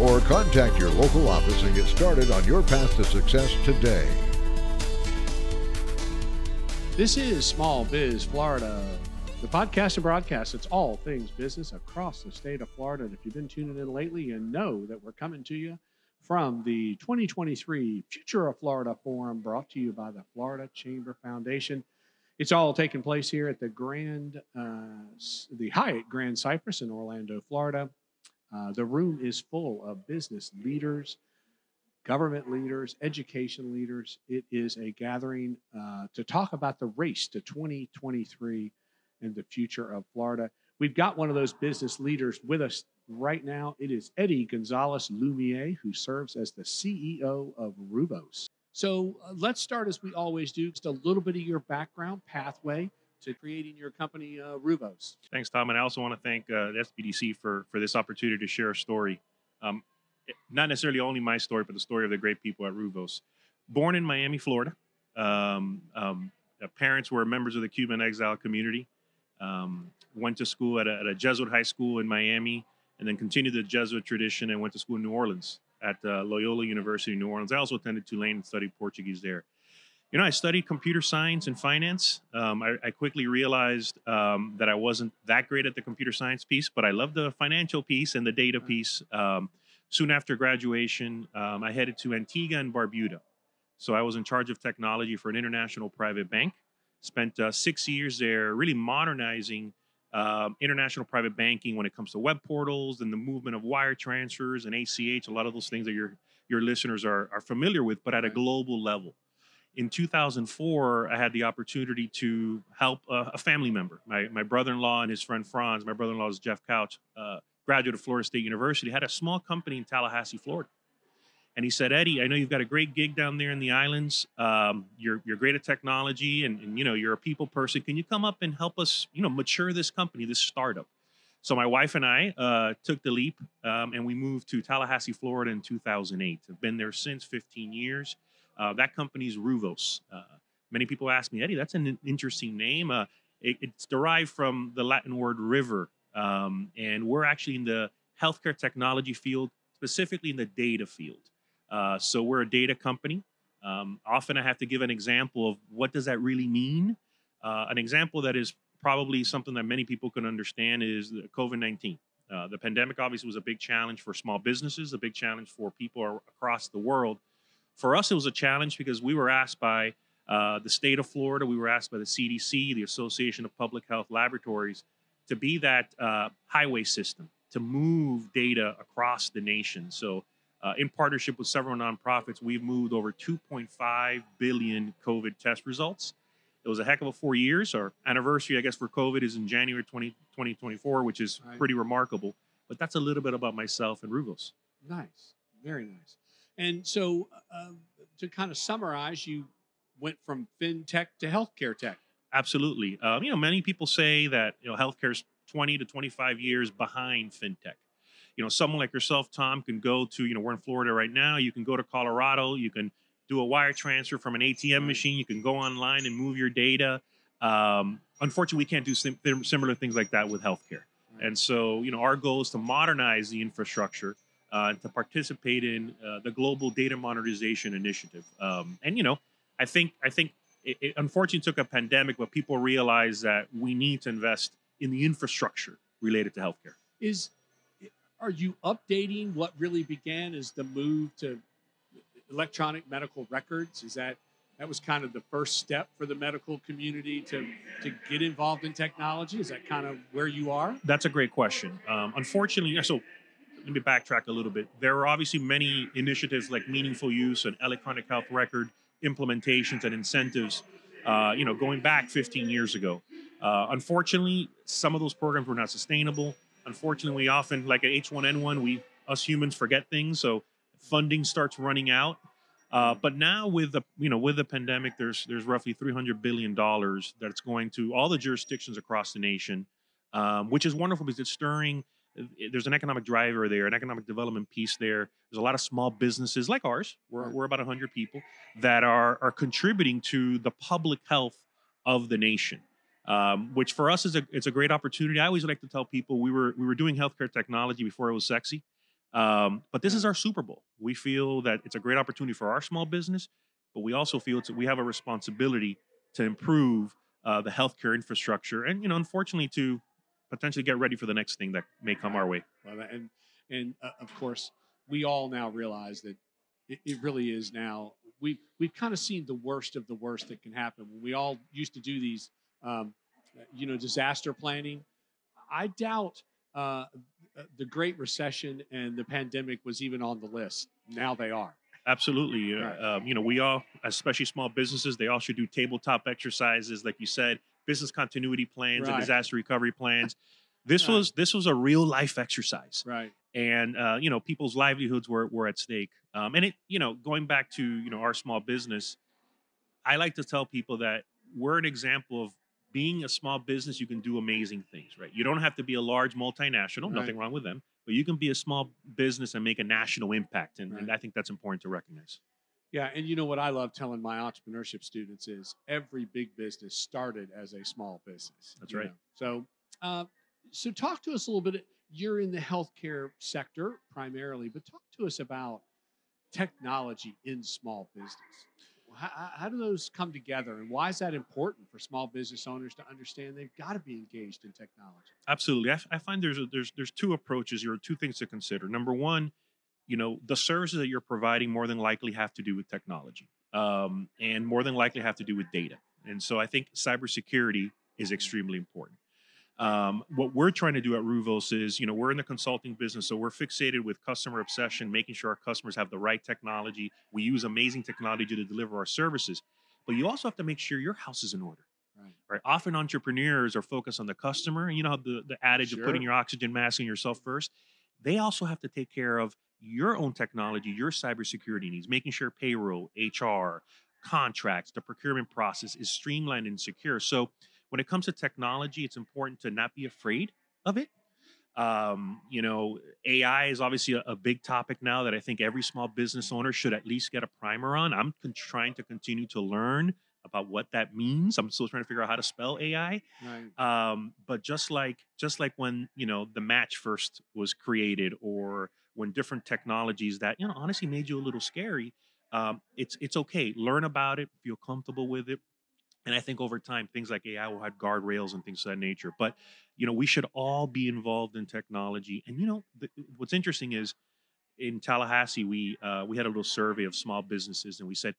or contact your local office and get started on your path to success today. This is Small Biz Florida, the podcast and broadcast. It's all things business across the state of Florida. And if you've been tuning in lately, you know that we're coming to you from the 2023 Future of Florida Forum, brought to you by the Florida Chamber Foundation. It's all taking place here at the Hyatt Grand Cypress in Orlando, Florida. The room is full of business leaders, government leaders, education leaders. It is a gathering to talk about the race to 2023 and the future of Florida. We've got one of those business leaders with us right now. It is Eddie Gonzalez Loumiet, who serves as the CEO of Ruvos. So let's start, as we always do, just a little bit of your background pathway to creating your company, Ruvos. Thanks, Tom. And I also want to thank the SBDC for this opportunity to share a story. Not necessarily only my story, but the story of the great people at Ruvos. Born in Miami, Florida. Parents were members of the Cuban exile community. Went to school at a Jesuit high school in Miami, and then continued the Jesuit tradition and went to school in New Orleans at Loyola University, New Orleans. I also attended Tulane and studied Portuguese there. You know, I studied computer science and finance. I quickly realized that I wasn't that great at the computer science piece, but I loved the financial piece and the data piece. Soon after graduation, I headed to Antigua and Barbuda. So I was in charge of technology for an international private bank. Spent 6 years there really modernizing international private banking when it comes to web portals and the movement of wire transfers and ACH, a lot of those things that your listeners are familiar with, but at a global level. In 2004, I had the opportunity to help a family member, my brother-in-law and his friend Franz. My brother-in-law is Jeff Couch, graduate of Florida State University, had a small company in Tallahassee, Florida. And he said, Eddie, I know you've got a great gig down there in the islands. You're great at technology and, you know, you're a people person. Can you come up and help us, you know, mature this company, this startup? So my wife and I took the leap and we moved to Tallahassee, Florida in 2008. I've been there since 15 years. That company's Ruvos. Many people ask me, Eddie, that's an interesting name. It's derived from the Latin word river. And we're actually in the healthcare technology field, specifically in the data field. So we're a data company. Often I have to give an example of what does that really mean? An example that is probably something that many people can understand is the COVID-19. The pandemic obviously was a big challenge for small businesses, a big challenge for people across the world. For us, it was a challenge because we were asked by the state of Florida, we were asked by the CDC, the Association of Public Health Laboratories, to be that highway system, to move data across the nation. So in partnership with several nonprofits, we've moved over 2.5 billion COVID test results. It was a heck of a 4 years. Our anniversary, I guess, for COVID is in January 2024, which is pretty remarkable. But that's a little bit about myself and Ruvos. Nice. Very nice. And so to kind of summarize, you went from FinTech to healthcare tech. Absolutely. You know, many people say that, you know, healthcare is 20 to 25 years behind FinTech. You know, someone like yourself, Tom, can go to, you know, we're in Florida right now. You can go to Colorado. You can do a wire transfer from an ATM machine. You can go online and move your data. Unfortunately, we can't do similar things like that with healthcare. And so, you know, our goal is to modernize the infrastructure and to participate in the global data modernization initiative. And, you know, I think it unfortunately took a pandemic, but people realize that we need to invest in the infrastructure related to healthcare. Are you updating what really began as the move to electronic medical records? Is that was kind of the first step for the medical community to get involved in technology? Is that kind of where you are? That's a great question. Unfortunately, so let me backtrack a little bit. There are obviously many initiatives like Meaningful Use and electronic health record implementations and incentives, you know, going back 15 years ago. Unfortunately, some of those programs were not sustainable. Unfortunately, we often, like at H1N1, us humans forget things, so funding starts running out. But now with the, you know, with the pandemic, there's roughly $300 billion that's going to all the jurisdictions across the nation, which is wonderful because it's stirring. There's an economic driver there, an economic development piece there. There's a lot of small businesses like ours. We're about 100 people that are contributing to the public health of the nation, which for us is it's a great opportunity. I always like to tell people we were doing healthcare technology before it was sexy. But this is our Super Bowl. We feel that it's a great opportunity for our small business, but we also feel we have a responsibility to improve the healthcare infrastructure and, you know, unfortunately to potentially get ready for the next thing that may come our way. And of course, we all now realize that it really is now, we've kind of seen the worst of the worst that can happen. When we all used to do these, disaster planning, I doubt the Great Recession and the pandemic was even on the list. Now they are. Absolutely. Right. We all, especially small businesses, they all should do tabletop exercises, like you said, business continuity plans and disaster recovery plans. This was a real life exercise. Right. And, people's livelihoods were at stake. Going back to, our small business, I like to tell people that we're an example of being a small business. You can do amazing things, right? You don't have to be a large multinational, nothing wrong with them, but you can be a small business and make a national impact. And I think that's important to recognize. Yeah. And what I love telling my entrepreneurship students is every big business started as a small business. That's right. So talk to us a little bit. You're in the healthcare sector primarily, but talk to us about technology in small business. How do those come together, and why is that important for small business owners to understand? They've got to be engaged in technology. Absolutely. I find there's two approaches here, or two things to consider. Number one, the services that you're providing more than likely have to do with technology, and more than likely have to do with data. And so I think cybersecurity is extremely important. What we're trying to do at Ruvos is, we're in the consulting business, so we're fixated with customer obsession, making sure our customers have the right technology. We use amazing technology to deliver our services, but you also have to make sure your house is in order. Right. Often entrepreneurs are focused on the customer, and the adage of putting your oxygen mask on yourself first. They also have to take care of your own technology, your cybersecurity needs, making sure payroll, HR, contracts, the procurement process is streamlined and secure. So when it comes to technology, it's important to not be afraid of it. AI is obviously a big topic now that I think every small business owner should at least get a primer on. I'm trying to continue to learn about what that means. I'm still trying to figure out how to spell AI. Right. But just like when, the match first was created, or when different technologies that, honestly made you a little scary, it's okay. Learn about it, feel comfortable with it. And I think over time, things like AI will have guardrails and things of that nature. But, we should all be involved in technology. And, what's interesting is in Tallahassee, we had a little survey of small businesses, and we said,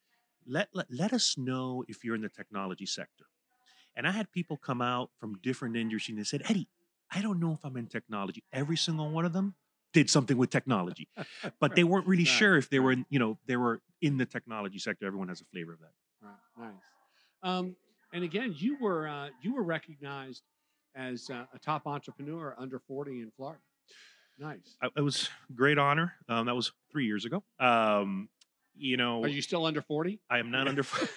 let us know if you're in the technology sector. And I had people come out from different industries, and they said, Eddie, I don't know if I'm in technology. Every single one of them did something with technology. But they weren't really sure if they were, they were in the technology sector. Everyone has a flavor of that. Right. Nice. And again, you were recognized as a top entrepreneur under 40 in Florida. Nice. It was a great honor. That was 3 years ago. Are you still under 40? I am not under 40.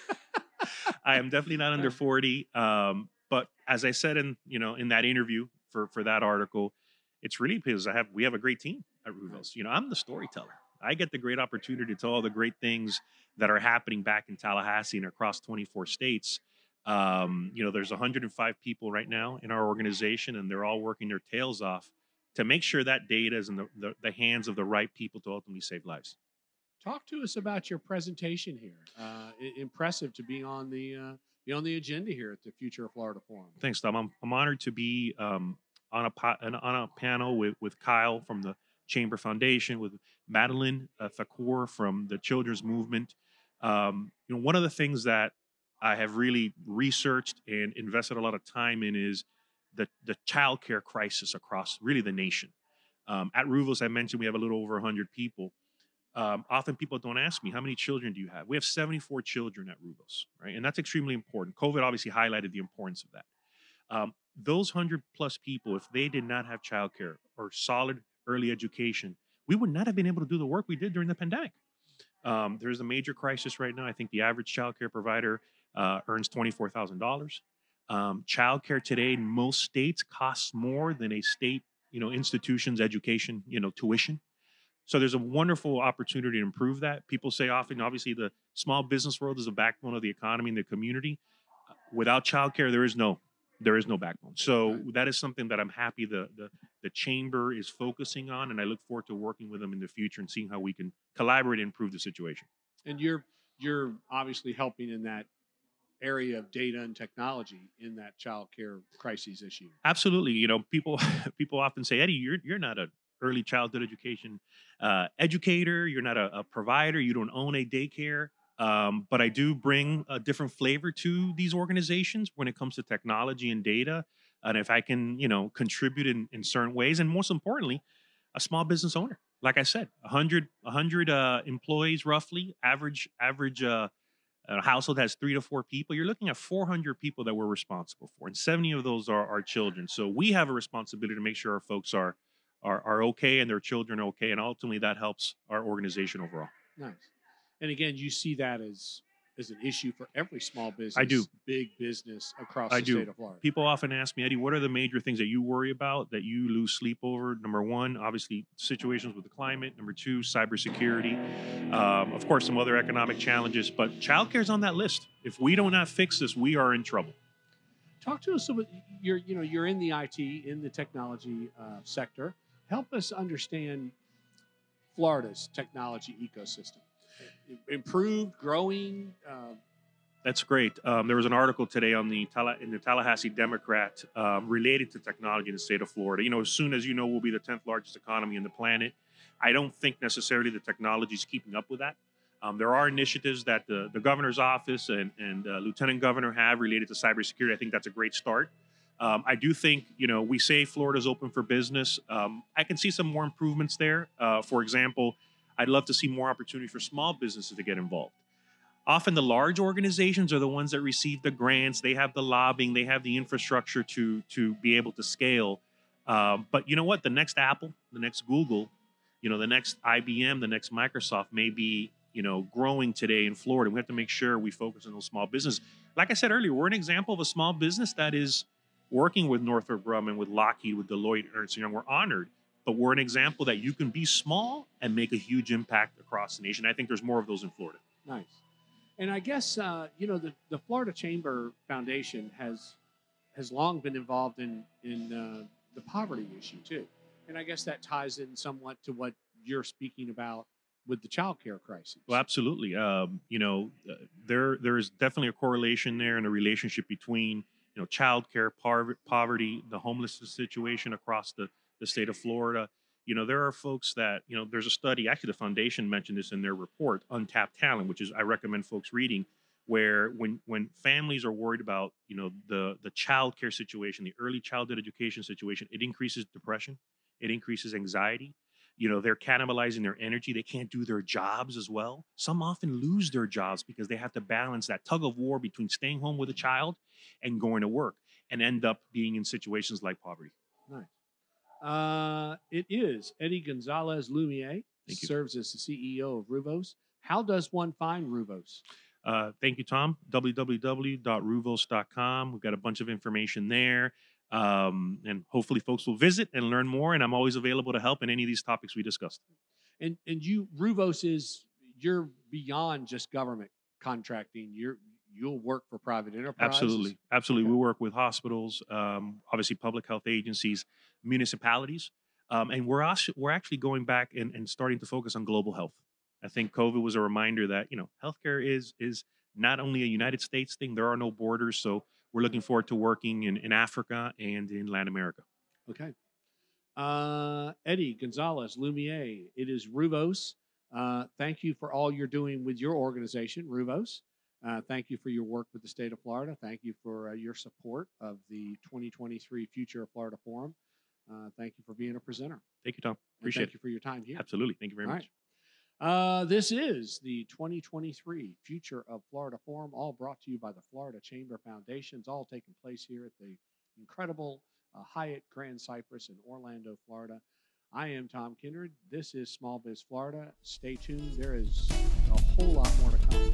I am definitely not under 40. But as I said in that interview for that article, it's really because we have a great team at Ruvos. I'm the storyteller. I get the great opportunity to tell all the great things that are happening back in Tallahassee and across 24 states. There's 105 people right now in our organization, and they're all working their tails off to make sure that data is in the hands of the right people to ultimately save lives. Talk to us about your presentation here. Impressive to be on the agenda here at the Future of Florida Forum. Thanks, Tom. I'm honored to be on a panel with Kyle from the Chamber Foundation, with Madeline Thakur from the Children's Movement. One of the things that I have really researched and invested a lot of time in is the childcare crisis across really the nation. At Ruvos, I mentioned we have a little over 100 people. Often people don't ask me, how many children do you have? We have 74 children at Ruvos, right? And that's extremely important. COVID obviously highlighted the importance of that. Those 100 plus people, if they did not have childcare or solid early education, we would not have been able to do the work we did during the pandemic. There's a major crisis right now. I think the average childcare provider earns $24,000. Childcare today in most states costs more than a state, institution's education, tuition. So there's a wonderful opportunity to improve that. People say often, obviously, the small business world is the backbone of the economy and the community. Without childcare, there is no backbone. So that is something that I'm happy the chamber is focusing on, and I look forward to working with them in the future and seeing how we can collaborate and improve the situation. And you're obviously helping in that area of data and technology in that childcare crisis issue. Absolutely. People often say, Eddie, you're not a early childhood education educator. You're not a provider. You don't own a daycare. But I do bring a different flavor to these organizations when it comes to technology and data. And if I can, contribute in certain ways, and most importantly, a small business owner. Like I said, 100 employees roughly. Average household has 3 to 4 people. You're looking at 400 people that we're responsible for, and 70 of those are our children. So we have a responsibility to make sure our folks are okay and their children are okay. And ultimately that helps our organization overall. Nice. And again, you see that as an issue for every small business. I do. Big business across the state of Florida. People often ask me, Eddie, what are the major things that you worry about that you lose sleep over? Number one, obviously situations with the climate. Number two, cybersecurity. Of course, some other economic challenges, but childcare is on that list. If we do not fix this, we are in trouble. Talk to us about, you're in the IT, in the technology sector. Help us understand Florida's technology ecosystem. Improved, growing. That's great. There was an article today in the Tallahassee Democrat related to technology in the state of Florida. As soon as we'll be the 10th largest economy in the planet. I don't think necessarily the technology is keeping up with that. There are initiatives that the governor's office and lieutenant governor have related to cybersecurity. I think that's a great start. I do think, we say Florida's open for business. I can see some more improvements there. For example, I'd love to see more opportunities for small businesses to get involved. Often the large organizations are the ones that receive the grants. They have the lobbying. They have the infrastructure to be able to scale. But you know what? The next Apple, the next Google, the next IBM, the next Microsoft may be, growing today in Florida. We have to make sure we focus on those small businesses. Like I said earlier, we're an example of a small business that is working with Northrop Grumman, with Lockheed, with Deloitte, Ernst Young. We're honored. But we're an example that you can be small and make a huge impact across the nation. I think there's more of those in Florida. Nice. And I guess, the Florida Chamber Foundation has long been involved in the poverty issue, too. And I guess that ties in somewhat to what you're speaking about with the child care crisis. Well, absolutely. There is definitely a correlation there and a relationship between, child care, poverty, the homelessness situation across the state of Florida. There are folks that, there's a study, actually the foundation mentioned this in their report, Untapped Talent, which is, I recommend folks reading, where when families are worried about, the child care situation, the early childhood education situation, it increases depression, it increases anxiety. They're cannibalizing their energy. They can't do their jobs as well. Some often lose their jobs because they have to balance that tug of war between staying home with a child and going to work, and end up being in situations like poverty. Nice. It is Eddie Gonzalez Loumiet. Thank you. Serves as the CEO of Ruvos. How does one find Ruvos? Thank you, Tom. www.ruvos.com. We've got a bunch of information there. And hopefully folks will visit and learn more. And I'm always available to help in any of these topics we discussed. And Ruvos is, you're beyond just government contracting. You'll work for private enterprises? Absolutely. Okay. We work with hospitals, obviously public health agencies, municipalities, and we're actually going back and starting to focus on global health. I think COVID was a reminder that healthcare is not only a United States thing. There are no borders, so we're looking forward to working in Africa and in Latin America. Okay, Eddie Gonzalez Loumiet. It is Ruvos. Thank you for all you're doing with your organization, Ruvos. Thank you for your work with the state of Florida. Thank you for your support of the 2023 Future of Florida Forum. Thank you for being a presenter. Thank you, Tom. Appreciate it. Thank you for your time here. Absolutely. Thank you very much. All right. This is the 2023 Future of Florida Forum, all brought to you by the Florida Chamber Foundations, all taking place here at the incredible Hyatt Grand Cypress in Orlando, Florida. I am Tom Kindred. This is Small Biz Florida. Stay tuned. There is a whole lot more to come.